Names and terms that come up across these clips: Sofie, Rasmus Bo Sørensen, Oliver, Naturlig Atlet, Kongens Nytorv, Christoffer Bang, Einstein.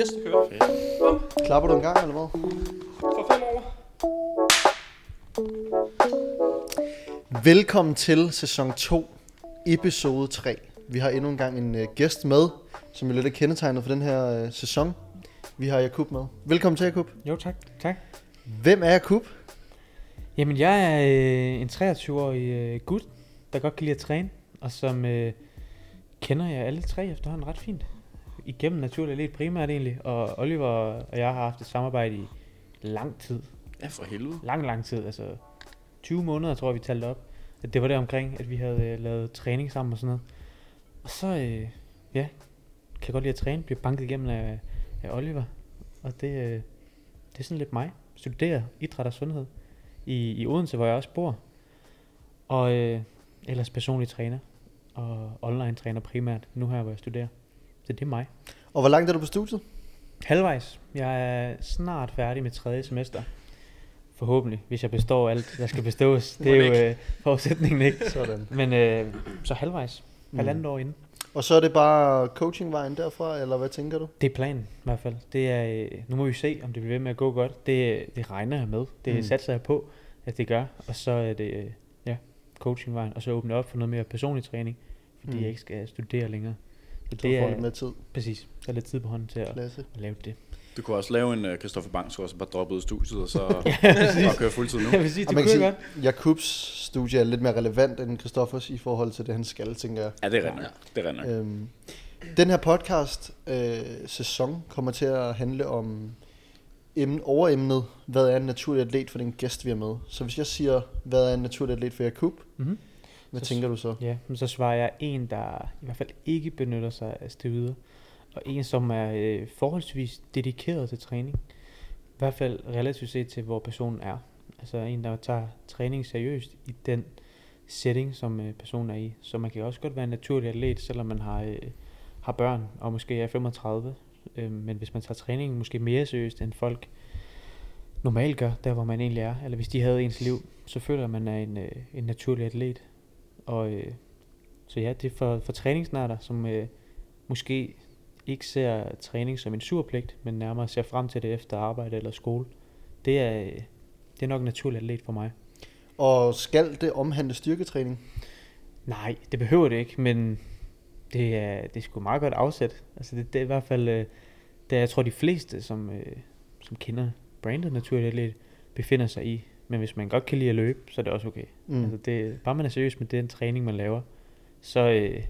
yes, det kører. Okay. Klapper du en gang, eller hvad? For 5 år. Velkommen til sæson 2, episode 3. Vi har endnu en gang en gæst med, som er lidt af kendetegnet for den her sæson. Vi har Jakub med. Velkommen til, Jakub. Jo, tak. Tak. Hvem er Jakub? Jamen, jeg er en 23-årig gut, der godt kan lide at træne, og som kender jeg alle tre efterhånden ret fint. Igennem Naturlig Atlet primært egentlig, og Oliver og jeg har haft et samarbejde i lang tid. Ja, for helvede. Lang tid, altså 20 måneder, tror jeg, vi talte op. At det var der omkring, at vi havde lavet træning sammen og sådan noget. Og så, ja, kan jeg godt lide at træne, bliver banket igennem af Oliver. Og det er sådan lidt mig. Studerer idræt og sundhed i Odense, hvor jeg også bor. Og ellers personlig træner og online træner primært, nu her, hvor jeg studerer. Så det er mig. Og hvor langt er du på studiet? Halvvejs. Jeg er snart færdig med 3. semester. Forhåbentlig, hvis jeg består alt, der skal bestås. Det er jo forudsætningen, ikke? Sådan. Men så halvvejs. Halvandet år inden. Og så er det bare coachingvejen derfra, eller hvad tænker du? Det er planen i hvert fald. Det er, nu må vi se, om det bliver ved med at gå godt. Det regner jeg med. Det satser jeg på, at det gør. Og så er det coachingvejen. Og så åbne op for noget mere personlig træning, fordi jeg ikke skal studere længere. Det får lidt mere tid. Præcis. Der er lidt tid på hånden til at lave det. Du kunne også lave en Christoffer Bang, så også bare droppe ud af studiet, og så bare køre fuldtid nu. Jeg vil sige, det kunne jeg godt. Jakubs studie er lidt mere relevant end Christoffers i forhold til det, han skal, tænker jeg. Ja, det er rent nok. Den her podcast sæson kommer til at handle om overemnet, hvad er en naturlig atlet for den gæst, vi er med. Så hvis jeg siger, hvad er en naturlig atlet for Jakub, hvad tænker du så? Ja, så svarer jeg en, der i hvert fald ikke benytter sig af steroider. Og en, som er forholdsvis dedikeret til træning. I hvert fald relativt set til, hvor personen er. Altså en, der tager træning seriøst i den setting, som personen er i. Så man kan også godt være en naturlig atlet, selvom man har børn og måske er 35. Men hvis man tager træningen måske mere seriøst, end folk normalt gør, der hvor man egentlig er. Eller hvis de havde ens liv, så føler man er en naturlig atlet. Og så ja, det er for træningsnarder, som måske ikke ser træning som en surpligt, men nærmere ser frem til det efter arbejde eller skole. Det er nok en naturlig atlet for mig. Og skal det omhandle styrketræning? Nej, det behøver det ikke, men det er sgu meget godt afsæt. Altså det er i hvert fald, det er, jeg tror de fleste, som kender brandet naturlig atlet, befinder sig i. Men hvis man godt kan lide at løbe, så er det også okay. Altså bare man er seriøs med den træning, man laver, så er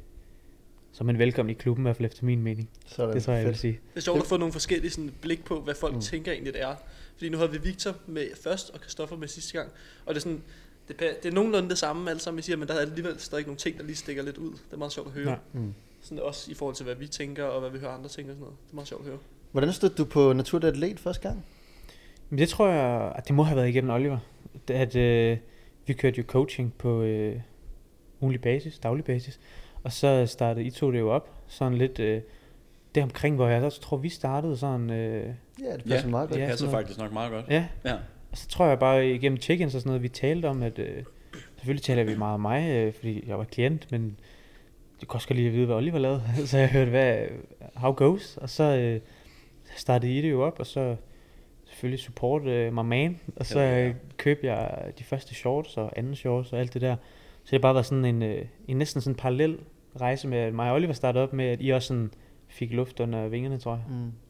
man velkommen i klubben, i hvert fald efter min mening. Sådan, det tror jeg, jeg vil sige. Det er sjovt at få nogle forskellige sådan, blik på, hvad folk tænker egentlig, det er. Fordi nu havde vi Viktor med først, og Christoffer med sidste gang. Og det er, sådan, det er nogenlunde det samme alle sammen, jeg siger, men der er alligevel stadig nogle ting, der lige stikker lidt ud. Det er meget sjovt at høre. Ja. Sådan, også i forhold til, hvad vi tænker, og hvad vi hører andre tænker og sådan noget. Det er meget sjovt at høre. Hvordan stødte du på Naturlig Atlet første gang? Men det tror jeg, at det må have været igennem Oliver. At vi kørte jo coaching på ugentlig basis, daglig basis. Og så startede I to det jo op, sådan lidt det omkring, hvor jeg også tror, vi startede sådan... ja, det passer meget godt. Ja, det passer faktisk nok meget godt. Ja. Og så tror jeg bare igennem check-ins og sådan noget, vi talte om, at selvfølgelig taler vi meget om mig, fordi jeg var klient, men det kunne også godt lige at vide, hvad Oliver lavede. Så jeg hørte, how goes, og så startede I det jo op, og så selvfølgelig support my man, og så købte jeg de første shorts og anden shorts og alt det der. Så det har bare været sådan en næsten sådan parallel rejse med, at mig og Oliver startede op med, at I også sådan fik luft under vingerne, tror jeg.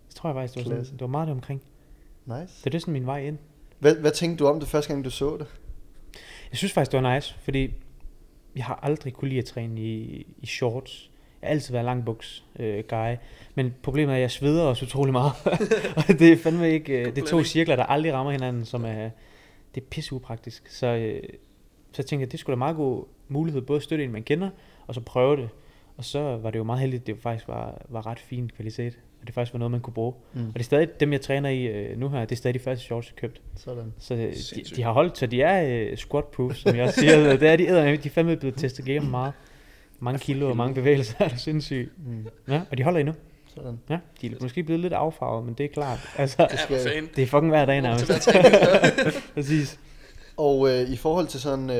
Det tror jeg faktisk, det var, sådan, det var meget omkring. Nice. Så det er sådan min vej ind. Hvad tænkte du om det første gang, du så det? Jeg synes faktisk, det var nice, fordi jeg har aldrig kunne lide at træne i shorts. Jeg har altid været langbuks guy, men problemet er, at jeg sveder også utrolig meget. Og det er fandme ikke, det er to cirkler, der aldrig rammer hinanden, som er, det er pissupraktisk. Så jeg tænkte, at det skulle da meget god mulighed, både at støtte en, man kender, og så prøve det. Og så var det jo meget heldigt, at det faktisk var ret fin kvalitet, og det faktisk var noget, man kunne bruge. Og det er stadig dem, jeg træner i nu her, det er stadig de første shorts, jeg købte. Sådan. Så de har holdt, så de er squat-proof, som jeg også siger. Det er de fandme blevet testet igennem meget. Mange kilo og mange bevægelser, er det sindssygt. Ja, og de holder endnu. Sådan. Ja, de er måske blevet lidt affarvet, men det er klart. Altså, det er fucking hver dag nærmest. Præcis. Og i forhold til sådan,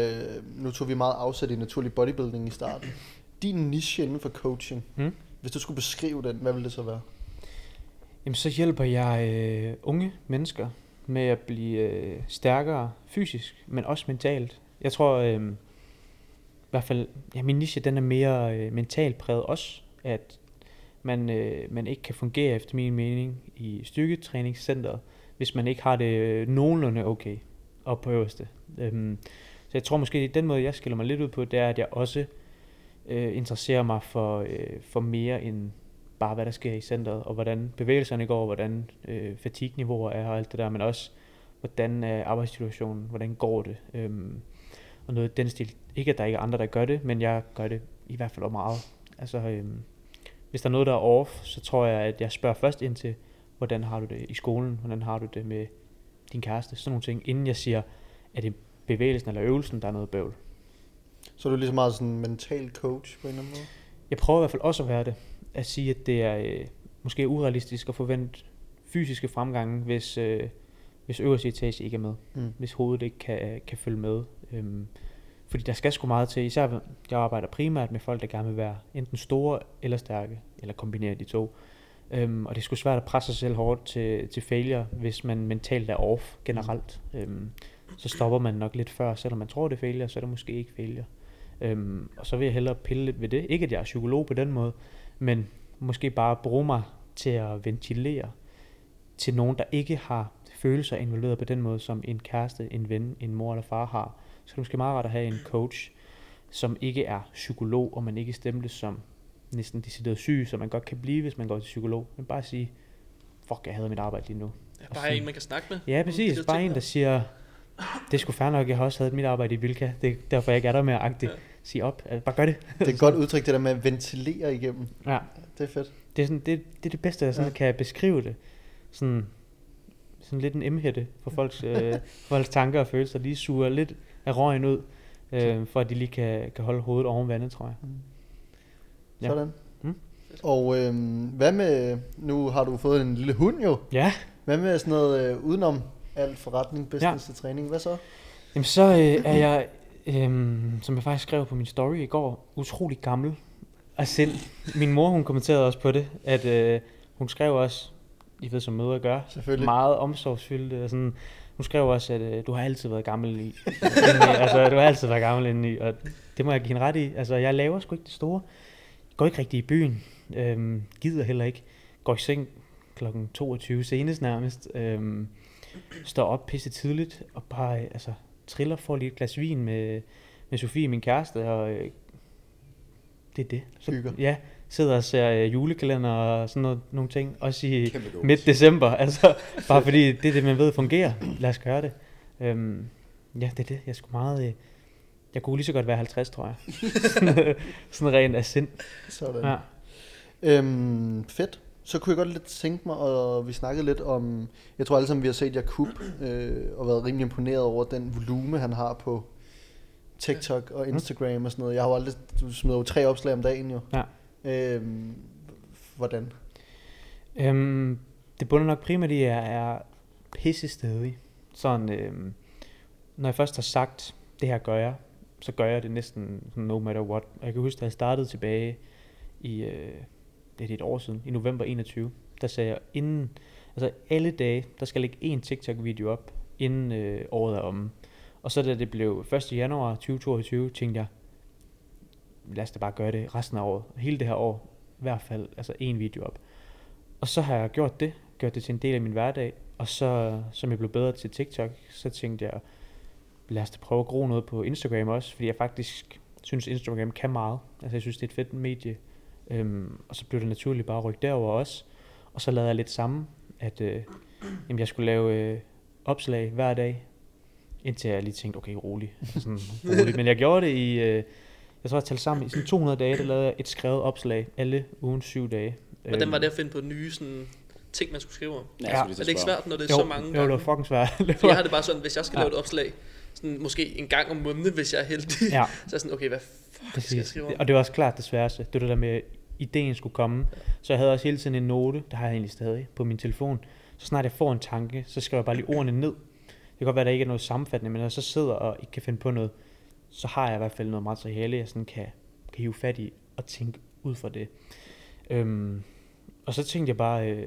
nu tog vi meget afsæt i naturlig bodybuilding i starten. Din niche inden for coaching, hvis du skulle beskrive den, hvad ville det så være? jamen så hjælper jeg unge mennesker med at blive stærkere fysisk, men også mentalt. Jeg tror i hvert fald, ja, min niche den er mere mentalt præget også, at man ikke kan fungere efter min mening i styrketræningscenteret, hvis man ikke har det nogenlunde okay og på øverste. Så jeg tror måske, at den måde, jeg skiller mig lidt ud på, det er, at jeg også interesserer mig for mere end bare, hvad der sker i centret, og hvordan bevægelserne går, hvordan fatigniveauer er og alt det der, men også, hvordan er arbejdssituationen, hvordan går det, og noget den stil. Ikke, at der ikke er andre, der gør det, men jeg gør det i hvert fald meget. Altså, hvis der er noget, der er off, så tror jeg, at jeg spørger først ind til, hvordan har du det i skolen, hvordan har du det med din kæreste, sådan nogle ting, inden jeg siger, er det bevægelsen eller øvelsen, der er noget bøvl. Så er du ligesom meget sådan en mental coach på en eller anden måde? Jeg prøver i hvert fald også at være det. At sige, at det er måske urealistisk at forvente fysiske fremgange, hvis øverste etage ikke er med. Mm. Hvis hovedet ikke kan følge med. Fordi der skal sgu meget til. Især jeg arbejder primært med folk, der gerne vil være enten store eller stærke, eller kombinere de to. Og det er sgu svært at presse sig selv hårdt til failure, hvis man mentalt er off generelt. Så stopper man nok lidt før, selvom man tror, det er failure, så er det måske ikke failure. Og så vil jeg hellere pille lidt ved det. Ikke, at jeg er psykolog på den måde, men måske bare bruge mig til at ventilere til nogen, der ikke har følelser involveret på den måde, som en kæreste, en ven, en mor eller far har. Så det er måske meget rart at have en coach, som ikke er psykolog, og man ikke stemmes som næsten decideret syg, som man godt kan blive, hvis man går til psykolog. Men bare sige, fuck, jeg hader mit arbejde lige nu. Ja, bare sådan, en, man kan snakke med. Ja, præcis. Bare ting, en, der siger, det er sgu fair nok, jeg har også hadet mit arbejde i Vilka. Det er derfor, jeg ikke er der mere agtigt. Ja. Sige op. Altså, bare gør det. Det er et godt udtryk, det der med at ventilere igennem. Ja. Det er fedt. Det er, sådan, det er det bedste, jeg sådan, kan beskrive det. Sådan lidt en emhætte for folks, folks tanker og følelser. Lige suger lidt af røgen ud, for at de lige kan holde hovedet oven vandet, tror jeg. Mm. Ja. Sådan. Mm. Og hvad med, nu har du fået en lille hund jo. Ja. Hvad med sådan noget udenom alt forretning, business og træning? Hvad så? Jamen så er jeg... som jeg faktisk skrev på min story i går, utrolig gammel og selv. Min mor, hun kommenterede også på det, at hun skrev også, I ved som mødre gør, meget omsorgsfyldt. Og sådan, hun skrev også, at du har altid været gammel i. Altså, du har altid været gammel indeni, og det må jeg give hende ret i. Altså, jeg laver sgu ikke det store. Går ikke rigtig i byen. Gider heller ikke. Går i seng kl. 22 senest nærmest. Står op pisse tidligt og bare, altså... triller, får lige et glas vin med Sofie, min kæreste, og det er det. Så, ja, sidder og ser julekalender og sådan noget, nogle ting, også i midt december, altså bare fordi det er det, man ved fungerer. Lad os gøre det. Ja, det er det. Jeg skulle meget... jeg kunne lige så godt være 50, tror jeg. Sådan rent af sind. Sådan. Ja. Fedt. Så kunne jeg godt lidt tænke mig, og vi snakkede lidt om, jeg tror alle sammen vi har set Jakub, og været rimelig imponeret over den volume, han har på TikTok og Instagram og sådan noget. Jeg har jo aldrig, du smider jo 3 opslag om dagen jo. Ja. Hvordan? Det bunder nok primært i, at jeg er pissestædig. Sådan, når jeg først har sagt, det her gør jeg, så gør jeg det næsten no matter what. Og jeg kan huske, da jeg startede tilbage i... det er et år siden, i november 21, der sagde jeg, inden, altså alle dage, der skal ligge en TikTok-video op, inden året er omme. Og så da det blev 1. januar 2022, tænkte jeg, lad os da bare gøre det resten af året. Hele det her år, i hvert fald, altså en video op. Og så har jeg gjort det til en del af min hverdag, og så, som jeg blev bedre til TikTok, så tænkte jeg, lad os da prøve at gro noget på Instagram også, fordi jeg faktisk synes, Instagram kan meget. Altså jeg synes, det er et fedt medie. Og så blev det naturligt bare at rykke derover også. Og så lavede jeg lidt sammen, at jeg skulle lave opslag hver dag, indtil jeg lige tænkte, okay, rolig. Sådan, rolig. Men jeg gjorde det i, jeg tror jeg talte sammen, i sådan 200 dage, der lavede jeg et skrevet opslag alle ugen 7 dage. Hvordan var det at finde på nye sådan, ting, man skulle skrive om? Ja, er det ikke svært, når det er så mange gange? Jo, det var fucking svært. Jeg har det bare sådan, hvis jeg skal lave et opslag, sådan, måske en gang om måneden, hvis jeg er heldig, så er sådan, okay, hvad fuck skal jeg skrive om? Og det var også klart det sværeste, det der med... ideen skulle komme, så jeg havde også hele tiden en note, der har jeg egentlig stadig på min telefon, så snart jeg får en tanke, så skriver jeg bare lige ordene ned. Det kan godt være, der ikke er noget sammenfattende, men når jeg så sidder og ikke kan finde på noget, så har jeg i hvert fald noget materiale, jeg sådan kan hive fat i og tænke ud fra det. Og så tænkte jeg bare,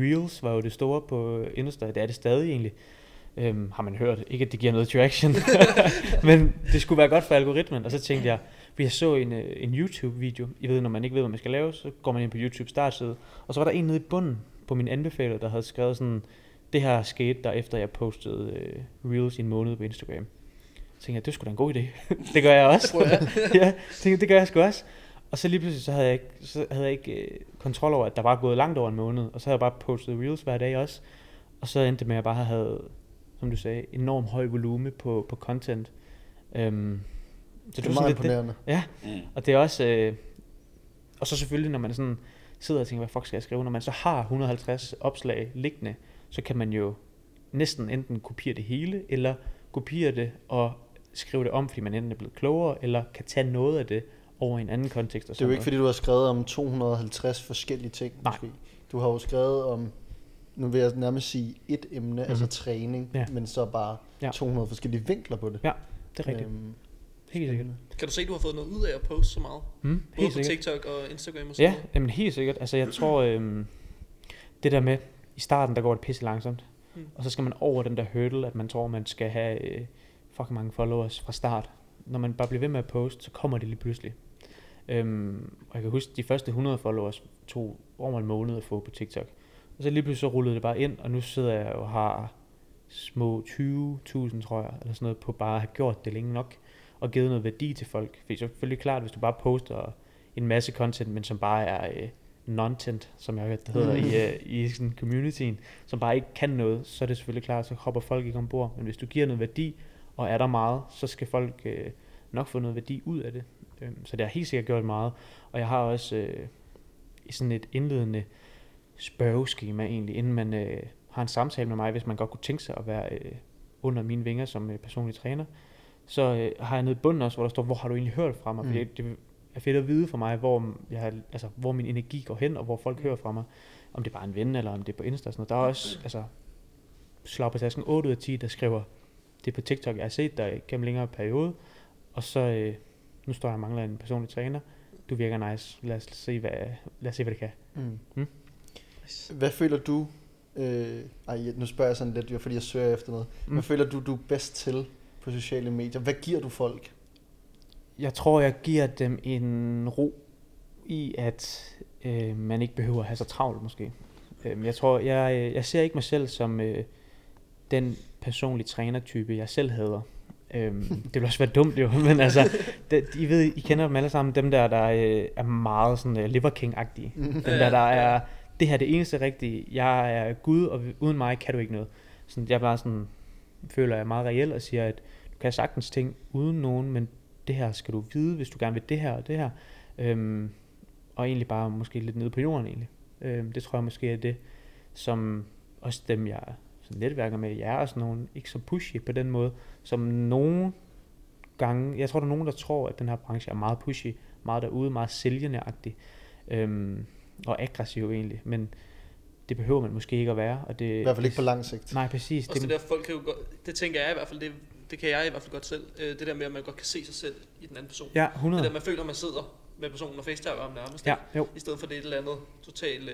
Reels var jo det store på Insta, det er det stadig egentlig. Har man hørt, ikke at det giver noget traction, men det skulle være godt for algoritmen. Og så tænkte jeg, fordi jeg så en YouTube-video, I ved, når man ikke ved, hvad man skal lave, så går man ind på YouTube startside, og så var der en nede i bunden på min anbefaler, der havde skrevet sådan, det her skete der efter jeg postede Reels i en måned på Instagram. Så tænkte jeg, det skulle da en god idé. Det gør jeg også. Ja, tænkte, det gør jeg sgu også. Og så lige pludselig, så havde jeg ikke kontrol over, at der var gået langt over en måned, og så havde jeg bare postet Reels hver dag også. Og så endte det med, at jeg bare havde, som du sagde, enormt høj volume på content. Så det er meget imponerende. Ja, og det er også, og så selvfølgelig, når man sådan sidder og tænker, hvad fuck skal jeg skrive, når man så har 150 opslag liggende, så kan man jo næsten enten kopiere det hele, eller kopiere det og skrive det om, fordi man enten er blevet klogere, eller kan tage noget af det over en anden kontekst. Og det er jo ikke, fordi du har skrevet om 250 forskellige ting. Nej. Måske. Du har jo skrevet om, nu vil jeg nærmest sige et emne, altså træning, men så bare 200 forskellige vinkler på det. Ja, det er rigtigt. Helt sikkert. Kan du se, at du har fået noget ud af at poste så meget? Både på TikTok og Instagram og sådan noget? Ja, jamen helt sikkert. Altså jeg tror, det der med, i starten der går det pisse langsomt, og så skal man over den der hurdle, at man tror, man skal have fucking mange followers fra start. Når man bare bliver ved med at poste, så kommer det lige pludselig. Og jeg kan huske, de første 100 followers tog over en måned at få på TikTok. Og så lige pludselig så rullede det bare ind, og nu sidder jeg og har små 20.000, tror jeg, eller sådan noget, på bare at have gjort det længe nok, og givet noget værdi til folk. For det er selvfølgelig klart, hvis du bare poster en masse content, men som bare er nontent, som jeg har hørt, det hedder i sådan communityen, som bare ikke kan noget, så er det selvfølgelig klart, så hopper folk ikke ombord. Men hvis du giver noget værdi, og er der meget, så skal folk nok få noget værdi ud af det. Så det har helt sikkert gjort meget. Og jeg har også sådan et indledende spørgeskema egentlig, inden man har en samtale med mig, hvis man godt kunne tænke sig at være under mine vinger som personlig træner. Så har jeg nede i bunden også, hvor der står, hvor har du egentlig hørt fra mig? Fordi det er fedt at vide for mig, hvor min energi går hen, og hvor folk hører fra mig. Om det er bare en ven, eller om det er på Insta og sådan noget. Der er også, slag på tasken, 8 ud af 10, der skriver, det er på TikTok, jeg har set dig gennem længere periode, og så, nu står jeg og mangler en personlig træner, du virker nice, lad os se, hvad det kan. Hvad føler du, nu spørger jeg sådan lidt, fordi jeg søger efter noget, hvad føler du er bedst til på sociale medier? Hvad giver du folk? Jeg tror, jeg giver dem en ro i, at man ikke behøver at have så travlt måske. Jeg tror, jeg ser ikke mig selv som den personlige trænertype, jeg selv hader. Det vil også være dumt jo, men I ved, I kender dem alle sammen, dem der er meget sådan Liver King-agtige. Dem der er, det her er det eneste rigtige, jeg er Gud, og uden mig kan du ikke noget. Sådan, jeg bare sådan, føler jeg meget reelt og siger, at du kan sagtens ting uden nogen, men det her skal du vide, hvis du gerne vil det her og det her. Og egentlig bare måske lidt nede på jorden egentlig. Det tror jeg måske er det, som også dem, jeg netværker med jer og sådan nogle, ikke så pushy på den måde, som nogle gange, jeg tror der er nogen, der tror, at den her branche er meget pushy, meget derude, meget sælgende-agtig, og aggressiv egentlig, men det behøver man måske ikke at være. Og det, i hvert fald ikke på lang sigt. Nej, præcis. Og det der folk kan jo godt, det tænker jeg i hvert fald, det kan jeg i hvert fald godt selv, det der med, at man godt kan se sig selv i den anden person. Ja, 100. Det der, man føler, man sidder med personen og facetimer om nærmest, i stedet for det et eller andet totalt...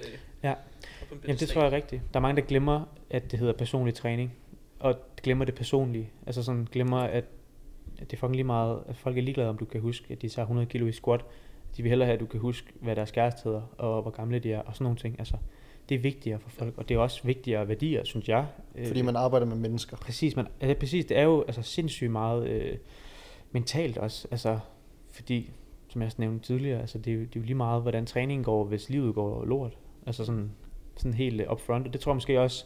Jamen det tror jeg er rigtigt. Der er mange, der glemmer, at det hedder personlig træning, og glemmer det personlige. Altså sådan glemmer, at det er fucking lige meget, at folk er ligeglade, om du kan huske, at de tager 100 kilo i squat. De vil hellere have, at du kan huske, hvad deres kæreste hedder, og hvor gamle de er, og sådan nogle ting. Altså, det er vigtigere for folk, og det er også vigtigere værdier, synes jeg. Fordi man arbejder med mennesker. Præcis, det er jo sindssygt meget mentalt også, fordi... som jeg også nævnte tidligere, det er jo lige meget, hvordan træningen går, hvis livet går lort. Sådan helt upfront. Og det tror jeg måske også,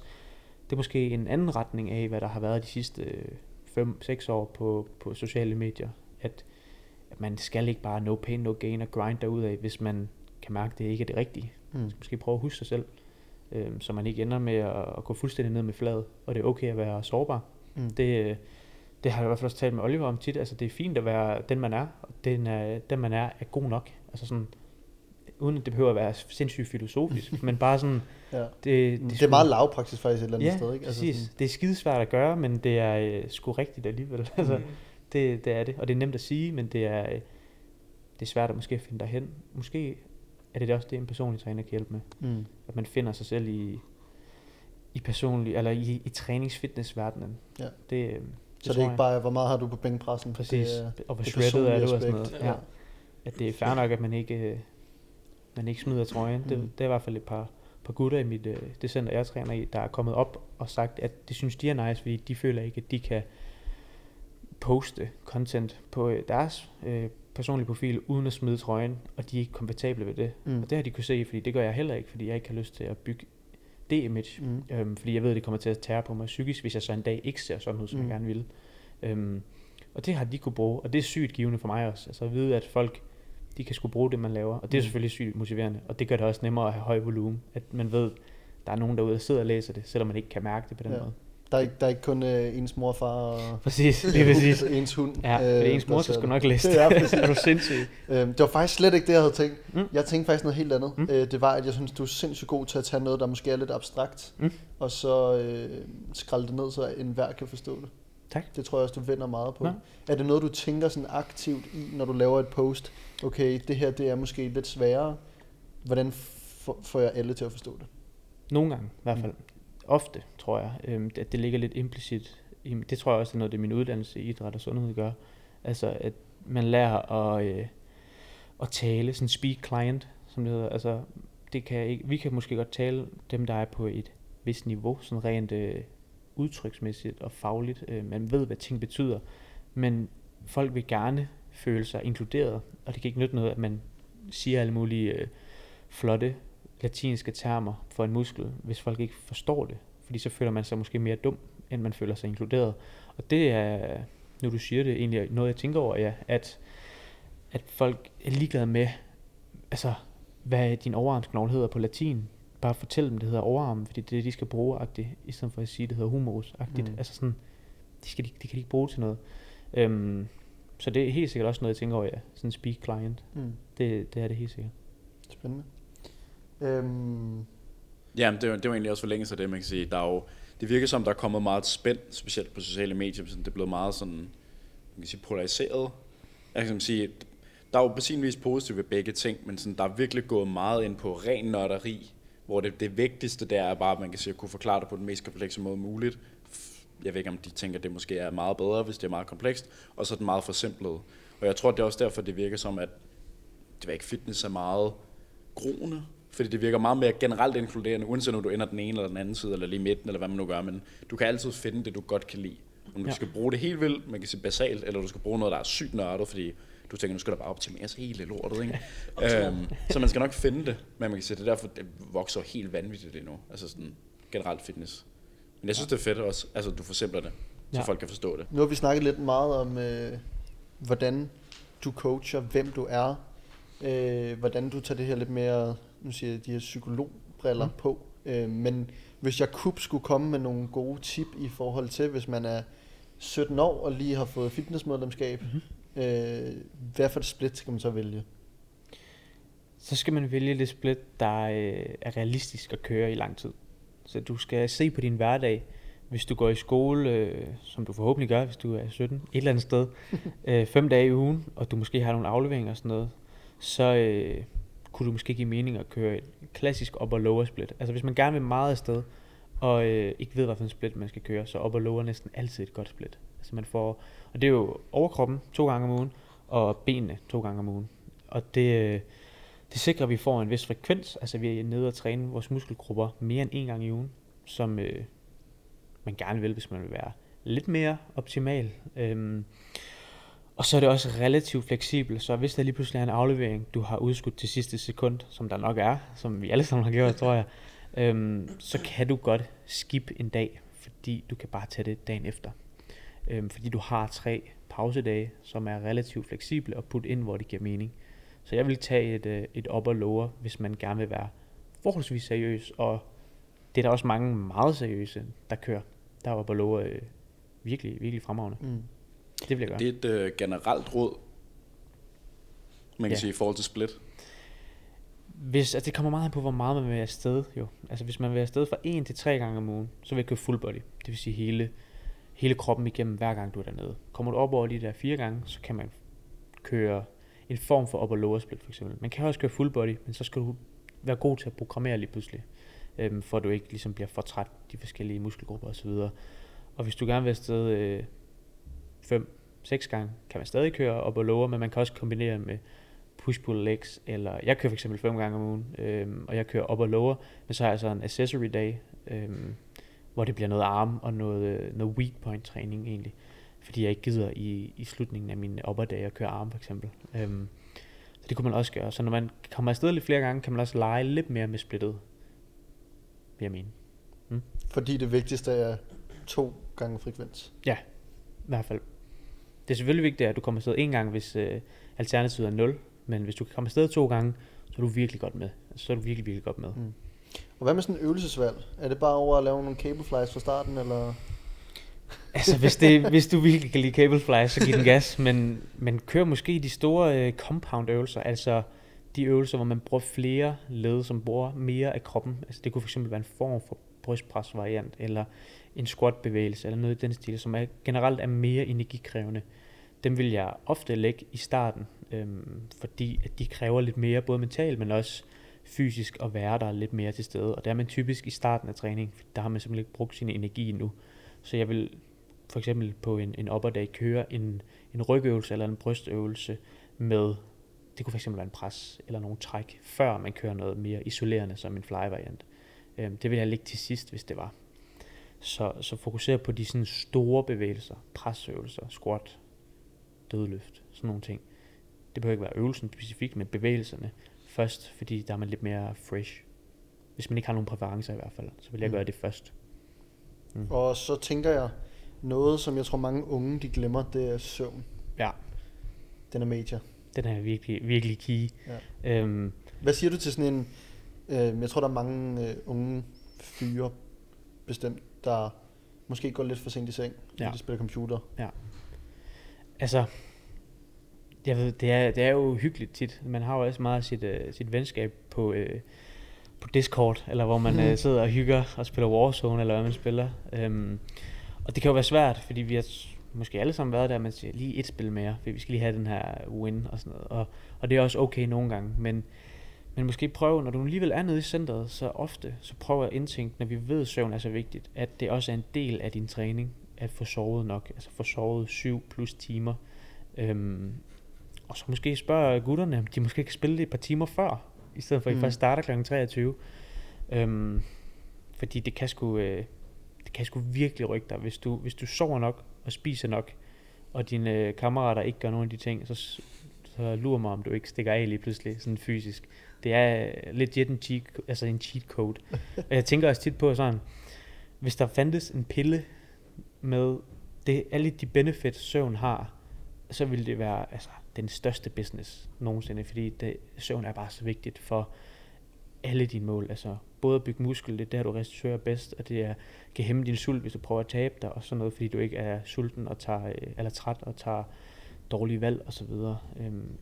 det er måske en anden retning af, hvad der har været de sidste 5-6 år på sociale medier. At man skal ikke bare no pain, no gain og grind derudad, hvis man kan mærke, at det ikke er det rigtige. Man skal måske prøve at huske sig selv, så man ikke ender med at gå fuldstændig ned med fladet. Og det er okay at være sårbar. Det har jeg i hvert fald også talt med Oliver om tit. Det er fint at være den, man er, og den, man er god nok. Uden at det behøver at være sindssygt filosofisk, men bare sådan... Det er meget lavpraktisk faktisk et eller andet sted, ikke? Præcis. Det er skidesvært at gøre, men det er sgu rigtigt alligevel. Det er det. Og det er nemt at sige, men det er svært at måske finde derhen. Måske er det også det, en personlig træner kan hjælpe med. At man finder sig selv i... i personlig eller i træningsfitnessverdenen. Ja. Så det er ikke bare, hvor meget har du på bænkpressen? Præcis, det, og hvor shredded er du og sådan noget. Ja. Ja. At det er fair nok, at man ikke smider trøjen. Mm. Det er i hvert fald et par gutter i mit, det center, jeg træner i, der er kommet op og sagt, at det synes de er nice, fordi de føler ikke, at de kan poste content på deres personlige profil, uden at smide trøjen, og de er ikke kompatible ved det. Mm. Og det har de kunne se, fordi det gør jeg heller ikke, fordi jeg ikke har lyst til at bygge det image, fordi jeg ved, at det kommer til at tære på mig psykisk, hvis jeg så en dag ikke ser sådan ud, som jeg gerne ville. Og det har de kunne bruge, og det er sygt givende for mig også, altså at vide, at folk, de kan sgu bruge det, man laver, og det er selvfølgelig sygt motiverende, og det gør det også nemmere at have høj volumen, at man ved, der er nogen derude, der sidder og læser det, selvom man ikke kan mærke det på den måde. Der er ikke kun ens mor og far og præcis. Ens hund. Ja, ens mor skal nok læse det. Er du sindssygt? Det var faktisk slet ikke det, jeg havde tænkt. Jeg tænkte faktisk noget helt andet. Det var, at jeg synes, du er sindssygt god til at tage noget, der måske er lidt abstrakt, og så skralde det ned, så enhver kan forstå det. Tak. Det tror jeg også, du vender meget på. Ja. Er det noget, du tænker sådan aktivt i, når du laver et post? Okay, det her det er måske lidt sværere. Hvordan får jeg alle til at forstå det? Nogle gange i hvert fald. Ofte, tror jeg, at det ligger lidt implicit. Det tror jeg også er noget, det er min uddannelse i idræt og sundhed gør. Altså, at man lærer at tale, sådan speak client, som det hedder. Altså, det kan ikke, vi kan måske godt tale dem, der er på et vist niveau, sådan rent udtryksmæssigt og fagligt. Man ved, hvad ting betyder. Men folk vil gerne føle sig inkluderet, og det kan ikke nytte noget, at man siger alle mulige flotte latinske termer for en muskel, hvis folk ikke forstår det, fordi så føler man sig måske mere dum, end man føler sig inkluderet. Og det er, nu du siger det, egentlig noget, jeg tænker over, ja, at folk er ligeglade med, altså, hvad din overarmsknogle hedder på latin. Bare fortæl dem, det hedder overarmen, fordi det er det, de skal bruge-agtigt, i stedet for at sige, det hedder humerus-agtigt. Altså sådan, det kan de ikke bruge til noget. Så det er helt sikkert også noget, jeg tænker over, ja, sådan speak client. Det er det helt sikkert. Spændende. Ja, det var egentlig også for længe så det, man kan sige, der er jo, det virker som, der er kommet meget spænd, specielt på sociale medier, sådan, det er blevet meget sådan, man kan sige, polariseret. Jeg kan sige, der er jo på sin vis positivt ved begge ting, men sådan, der er virkelig gået meget ind på ren nørderi, hvor det vigtigste der er bare, at man kan sige, at kunne forklare det på den mest komplekse måde muligt. Jeg ved ikke, om de tænker, at det måske er meget bedre, hvis det er meget komplekst, og så er det meget forsimplet. Og jeg tror, det er også derfor, det virker som, at det var ikke fitness er meget groende, fordi det virker meget mere generelt inkluderende, uanset om du ender den ene eller den anden side, eller lige midten, eller hvad man nu gør, men du kan altid finde det, du godt kan lide. Om du skal bruge det helt vildt, man kan sige basalt, eller du skal bruge noget, der er sygt nørdet, fordi du tænker, nu skal der bare optimeres hele lortet, ikke? Så man skal nok finde det, men man kan sige, det er derfor, det vokser helt vanvittigt endnu, altså sådan generelt fitness. Men jeg synes, det er fedt også, altså du forsimpler det, så folk kan forstå det. Nu har vi snakket lidt meget om, hvordan du coacher, hvem du er, hvordan du tager det her lidt mere, nu siger jeg, de her psykologbriller på, men hvis jeg skulle komme med nogle gode tip i forhold til, hvis man er 17 år og lige har fået fitnessmedlemskab, hvad for et split skal man så vælge? Så skal man vælge det split, der er realistisk at køre i lang tid. Så du skal se på din hverdag, hvis du går i skole, som du forhåbentlig gør, hvis du er 17, et eller andet sted, 5 dage i ugen, og du måske har nogle afleveringer og sådan noget, så kunne du måske give mening at køre et klassisk upper lower split. Altså hvis man gerne vil meget afsted, og ikke ved, hvilken split man skal køre, så upper lower næsten altid et godt split. Altså man får, og det er jo overkroppen 2 gange om ugen, og benene 2 gange om ugen. Og det sikrer, at vi får en vis frekvens, altså vi er nede og træne vores muskelgrupper mere end 1 gang i ugen, som man gerne vil, hvis man vil være lidt mere optimal. Og så er det også relativt fleksibelt, så hvis der lige pludselig er en aflevering, du har udskudt til sidste sekund, som der nok er, som vi alle sammen har gjort, tror jeg, så kan du godt skip en dag, fordi du kan bare tage det dagen efter. Fordi du har 3 pausedage, som er relativt fleksible og putte ind, hvor det giver mening. Så jeg vil tage et op og lower, hvis man gerne vil være forholdsvis seriøs, og det er der også mange meget seriøse, der kører. Der er op og lower virkelig, virkelig fremragende. Det vil jeg gøre. Det er et generelt råd, man kan sige, i forhold til split. Hvis, altså det kommer meget an på, hvor meget man vil være afsted. Jo. Altså hvis man vil være afsted fra 1 til 3 gange om ugen, så vil jeg køre full body. Det vil sige hele kroppen igennem, hver gang du er dernede. Kommer du op over de der 4 gange, så kan man køre en form for upper lower split for eksempel. Man kan også køre full body, men så skal du være god til at programmere lige pludselig. for at du ikke ligesom bliver for træt, de forskellige muskelgrupper osv. Og hvis du gerne vil afsted 5-6 gange, kan man stadig køre op og lower, men man kan også kombinere med push-pull legs, eller jeg kører for eksempel 5 gange om ugen, og jeg kører op og lower, men så har jeg så en accessory day, hvor det bliver noget arm og noget weak point træning egentlig, fordi jeg ikke gider i slutningen af mine upper dage at køre arm for eksempel. Så det kunne man også gøre. Så når man kommer afsted lidt flere gange, kan man også lege lidt mere med splittet, vil jeg mene. Fordi det vigtigste er 2 gange frekvens? Ja, i hvert fald. Det er selvfølgelig vigtigt, at du kommer afsted 1 gang, hvis alternativet er 0, men hvis du kan komme afsted 2 gange, så er du virkelig godt med. Så er du virkelig, virkelig godt med. Mm. Og hvad med sådan en øvelsesvalg? Er det bare over at lave nogle cable flies fra starten, eller...? Altså, hvis du virkelig kan lide cable flies, så giv den gas, men kør måske de store compound-øvelser, altså de øvelser, hvor man bruger flere led, som bruger mere af kroppen. Altså, det kunne fx være en form for brystpres-variant, eller en squat-bevægelse, eller noget i den stil, som generelt er mere energikrævende. Dem vil jeg ofte lægge i starten, fordi at de kræver lidt mere, både mentalt, men også fysisk at være der lidt mere til stede. Og der er man typisk i starten af træning, der har man simpelthen ikke brugt sin energi endnu. Så jeg vil for eksempel på en upperdag køre en rygøvelse eller en brystøvelse med, det kunne for eksempel være en pres eller nogle træk, før man kører noget mere isolerende som en fly-variant. Det vil jeg lægge til sidst, hvis det var. Så fokusere på de sådan store bevægelser, presøvelser, squat, dødløft, sådan nogle ting. Det behøver ikke være øvelsen specifikt, men bevægelserne først, fordi der er man lidt mere fresh. Hvis man ikke har nogen præferencer i hvert fald, så vil jeg gøre det først. Mm. Og så tænker jeg, noget som jeg tror mange unge de glemmer, det er søvn. Ja. Den er major. Den er virkelig, virkelig key. Ja. Hvad siger du til sådan en, jeg tror der er mange unge fyre bestemt, der måske går lidt for sent i seng, fordi de spiller computer. Ja. Altså, jeg ved, det er jo hyggeligt tit. Man har jo også meget sit venskab på Discord, eller hvor man sidder og hygger og spiller Warzone, eller hvad man spiller. Og det kan jo være svært, fordi vi har måske alle sammen været der, man siger lige et spil mere, fordi vi skal lige have den her win og sådan noget. Og det er også okay nogle gange, men måske prøve, når du alligevel er nede i centret så ofte, så prøv at indtænke, når vi ved, at søvn er så vigtigt, at det også er en del af din træning, at få sovet nok, altså få sovet 7+ timer. Og så måske spørge gutterne, om de måske kan spille det et par timer før, i stedet for at I først starter kl. 23. Fordi det kan sgu virkelig rykke dig, hvis du sover nok og spiser nok, og dine kammerater ikke gør nogen af de ting, så lurer mig, om du ikke stikker af lige pludselig, sådan fysisk. Det er legit en cheat code. Og jeg tænker også tit på sådan, hvis der fandtes en pille med alle de benefits søvn har, så ville det være den største business nogensinde, fordi søvn er bare så vigtigt for alle dine mål. Altså både at bygge muskel, det er der, du restituerer bedst, og det kan hæmme din sult, hvis du prøver at tabe dig, og sådan noget, fordi du ikke er sulten og træt og tager dårlige valg og så videre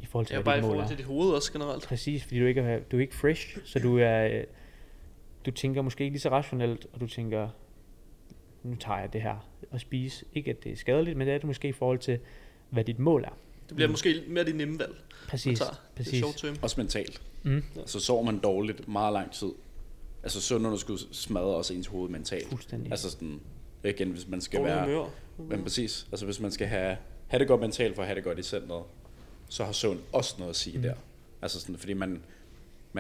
i forhold til bare i forhold til dit hoved også generelt. Præcis, fordi du er ikke fresh, så du tænker måske ikke lige så rationelt, og du tænker, nu tager jeg det her og spise. Ikke at det er skadeligt, men det er det måske i forhold til, hvad dit mål er. Det bliver måske mere det nemme valg. Præcis. Præcis. Også mentalt. Så sover man dårligt meget lang tid. Altså søvnunderskud smadrer også ens hoved mentalt. Fuldstændig. Altså sådan, igen, hvis man skal men præcis. Altså hvis man skal have det godt mentalt for at have det godt i centret, så har søvn også noget at sige der. Altså sådan, fordi man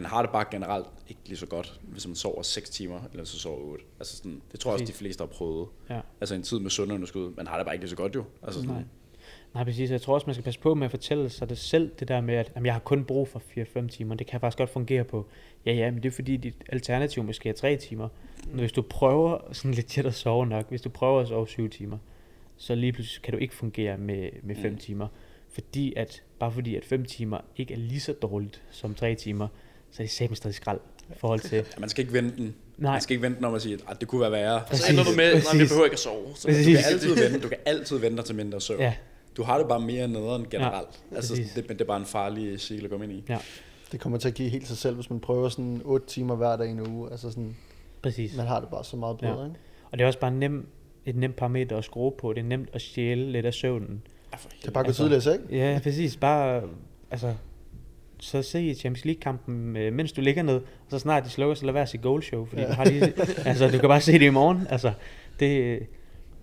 har det bare generelt ikke lige så godt, hvis man sover 6 timer, eller så sover 8. Altså sådan, det tror jeg også de fleste har prøvet. Ja. Altså en tid med søvnunderskud, man har det bare ikke lige så godt jo. Altså sådan. Nej, præcis. Jeg tror også, man skal passe på med at fortælle sig det selv, det der med, at jeg har kun brug for 4-5 timer. Det kan faktisk godt fungere på, men det er fordi, dit alternativ måske er 3 timer. Men hvis du prøver sådan lidt at sove nok, hvis du prøver at sove 7 timer, så lige pludselig kan du ikke fungere med 5 timer. Bare fordi at 5 timer ikke er lige så dårligt som 3 timer, så er det sammen stadig skrald i forhold til... Ja, man skal ikke vente den. Nej. Man skal ikke vente, når man siger, at det kunne være værre. Præcis. Så ender du med, at vi behøver ikke at sove. Så du kan altid vente. Du kan altid vente til mindre søvn. Ja. Du har det bare mere nederen generelt. Ja, altså, det er bare en farlig cykel at komme ind i. Ja. Det kommer til at give helt sig selv, hvis man prøver sådan 8 timer hver dag i en uge. Altså sådan, præcis. Man har det bare så meget bedre. Ja. Ikke? Og det er også bare et nemt parameter at skrue på. Det er nemt at stjæle lidt af søvnen. Det er bare gå tidligere i seng. Ja, præcis. Bare, så se i Champions League-kampen, mens du ligger ned, og så snart de slukker, så lad være at se goalshow, fordi du har lige, altså du kan bare se det i morgen, altså det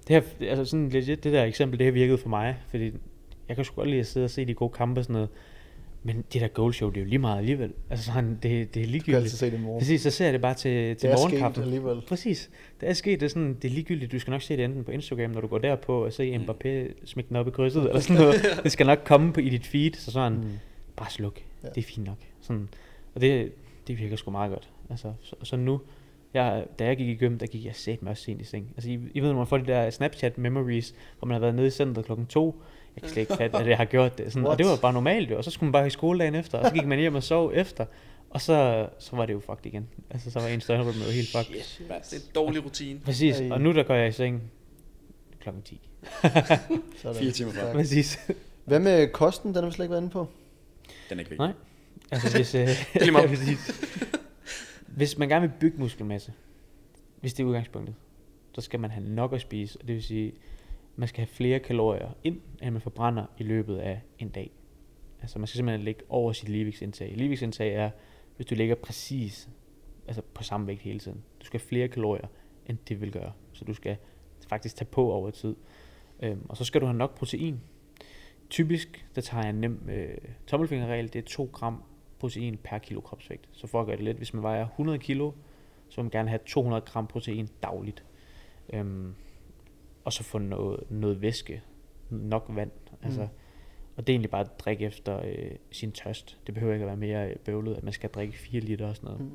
her, altså sådan legit, det der eksempel, det har virket for mig, fordi jeg kan sgu godt lide at sidde og se de gode kampe og sådan noget, men det der goalshow, det er jo lige meget alligevel, altså sådan, det er ligegyldigt. Du kan altid se det i morgen. Præcis, så ser jeg det bare til morgenkampen. Det er sket alligevel. Præcis, det er sket, det er sådan, det er ligegyldigt, du skal nok se det enten på Instagram, når du går derpå og se Mbappé smække den op i krydset, eller sådan noget, det skal nok komme på, i dit feed, så sådan, bare sluk, det er fint nok, sådan, og det virker sgu meget godt, altså, så nu, da jeg gik i gym, der gik jeg sæt mig også sent i seng. Altså, I ved, når man får de der Snapchat memories, hvor man har været nede i centret klokken 2. Jeg kan slet ikke fatte, at jeg har gjort det. Sådan, og det var bare normalt jo. Og så skulle man bare i skoledagen efter, og så gik man hjem og sov efter. Og så var det jo fucked igen. Altså, så var en større problem jo helt fucked. Yes, det er en dårlig rutine. Præcis, og nu der går jeg i seng klokken 10. 4 timer før. Præcis. Hvad med kosten? Den har vi slet ikke været inde på. Den er ikke vigtig. Nej. Altså, hvis... Hvis man gerne vil bygge muskelmasse, hvis det er udgangspunktet, så skal man have nok at spise, og det vil sige, man skal have flere kalorier ind, end man forbrænder i løbet af en dag. Altså man skal simpelthen ligge over sit ligevægtsindtag. Ligevægtsindtag er, hvis du ligger præcis, altså på samme vægt hele tiden. Du skal have flere kalorier, end det vil gøre. Så du skal faktisk tage på over tid. Og så skal du have nok protein. Typisk, der tager jeg en nem tommelfingerregel, det er 2 gram protein per kilo kropsvægt. Så for at gøre det lidt, hvis man vejer 100 kilo, så vil man gerne have 200 gram protein dagligt. Og så få noget væske, nok vand. Altså, og det er egentlig bare at drikke efter sin tørst. Det behøver ikke at være mere bøvlet, at man skal drikke 4 liter og sådan noget.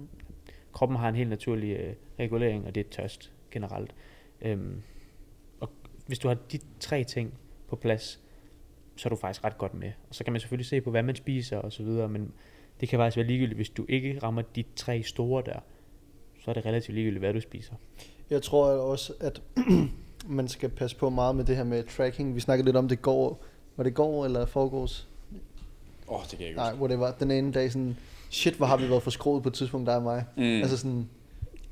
Kroppen har en helt naturlig regulering, og det er tørst generelt. Og hvis du har de 3 ting på plads, så er du faktisk ret godt med. Og så kan man selvfølgelig se på, hvad man spiser og så videre, men det kan faktisk være ligegyldigt, hvis du ikke rammer de 3 store der, så er det relativt ligegyldigt, hvad du spiser. Jeg tror også, at man skal passe på meget med det her med tracking. Vi snakkede lidt om det går, var det går eller foregårs? Det kan jeg ikke huske. Nej, hvor det var den ene dag sådan, shit, hvor har vi været forskruet på et tidspunkt, der er mig. Altså sådan...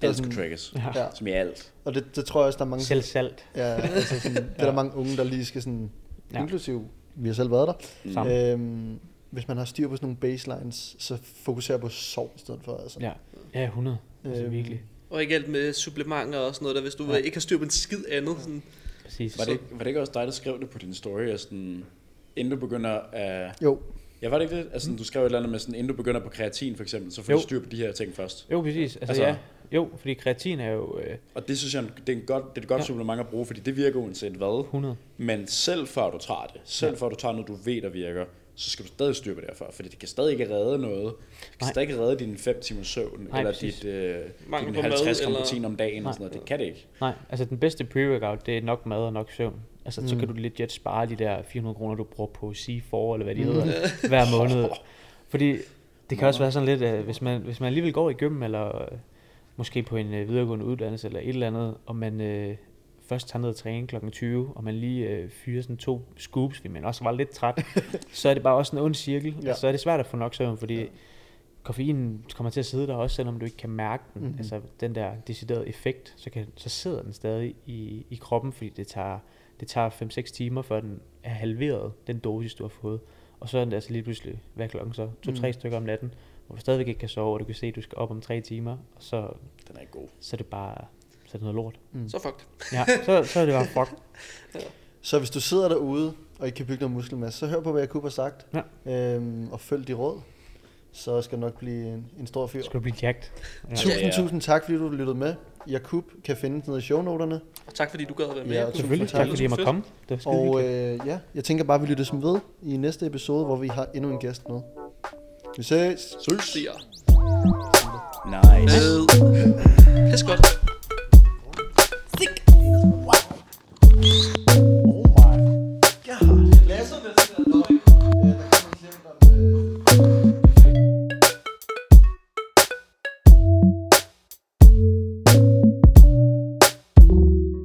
Alt skulle trackes, som i alt. Og det tror jeg også, der er mange... Selv salt. Ja, altså sådan, det er der mange unge, der lige skal sådan, inklusive, vi har selv været der. Hvis man har styr på sådan nogle baselines, så fokuserer på sov i stedet for. Altså. Ja, 100. Altså virkelig. Og ikke alt med supplementer og sådan noget der, hvis du ikke har styr på en skid andet. Sådan. Præcis. Var det ikke også dig, der skrev det på din story, sådan, inden du begynder at... Jo. Ja, var det ikke det? Altså, du skrev et eller andet med sådan, inden du begynder på kreatin for eksempel, så får du styr på de her ting først. Jo, præcis. Altså, jo, fordi kreatin er jo... Og det synes jeg, det er et godt supplement at bruge, fordi det virker uanset hvad. 100. Men selv før du tager det, før du tager noget, du ved, der virker, så skal du stadig styre på det herfør, fordi det kan stadig ikke redde noget. Det kan stadig ikke redde dine 5 timers søvn, eller din 50 gram protein om dagen, og sådan noget. Det kan det ikke. Nej, altså den bedste pre-workout, det er nok mad og nok søvn. Altså så kan du legit spare de der 400 kroner, du bruger på C4, eller hvad de hedder, hver måned. Fordi det kan også være sådan lidt, hvis man alligevel går i gym, eller måske på en videregående uddannelse, eller et eller andet, og man... først tager ned og træne klokken 20, og man lige fyrer sådan 2 scoops, fordi man også var lidt træt, så er det bare også en ond cirkel, så er det svært at få nok søvn, fordi koffeinen kommer til at sidde der også, selvom du ikke kan mærke den, altså den der deciderede effekt, så sidder den stadig i kroppen, fordi det tager 5-6 timer, før den er halveret, den dosis du har fået, og så er den altså lige pludselig, hvad klokken så, 2-3 stykker om natten, hvor du stadigvæk ikke kan sove, og du kan se, at du skal op om 3 timer, og så, den er ikke god. Så er det bare... Så er det noget lort. Så fucked. så er det bare fucked. Så hvis du sidder derude, og ikke kan bygge noget muskelmasse, så hør på, hvad jeg kunne have sagt. Ja. Og følg de råd. Så skal det nok blive en stor fyr. Skal du blive jacked. Tusind tak, fordi du lyttede med. Jakub kan finde noget i shownoterne. Og tak, fordi du gad at være med. Ja, selvfølgelig. Tak, fordi jeg måtte komme. Det var skide hyggeligt. Jeg tænker bare, vi lyttes ved i næste episode, hvor vi har endnu en gæst med. Vi ses. Nice. Pas godt.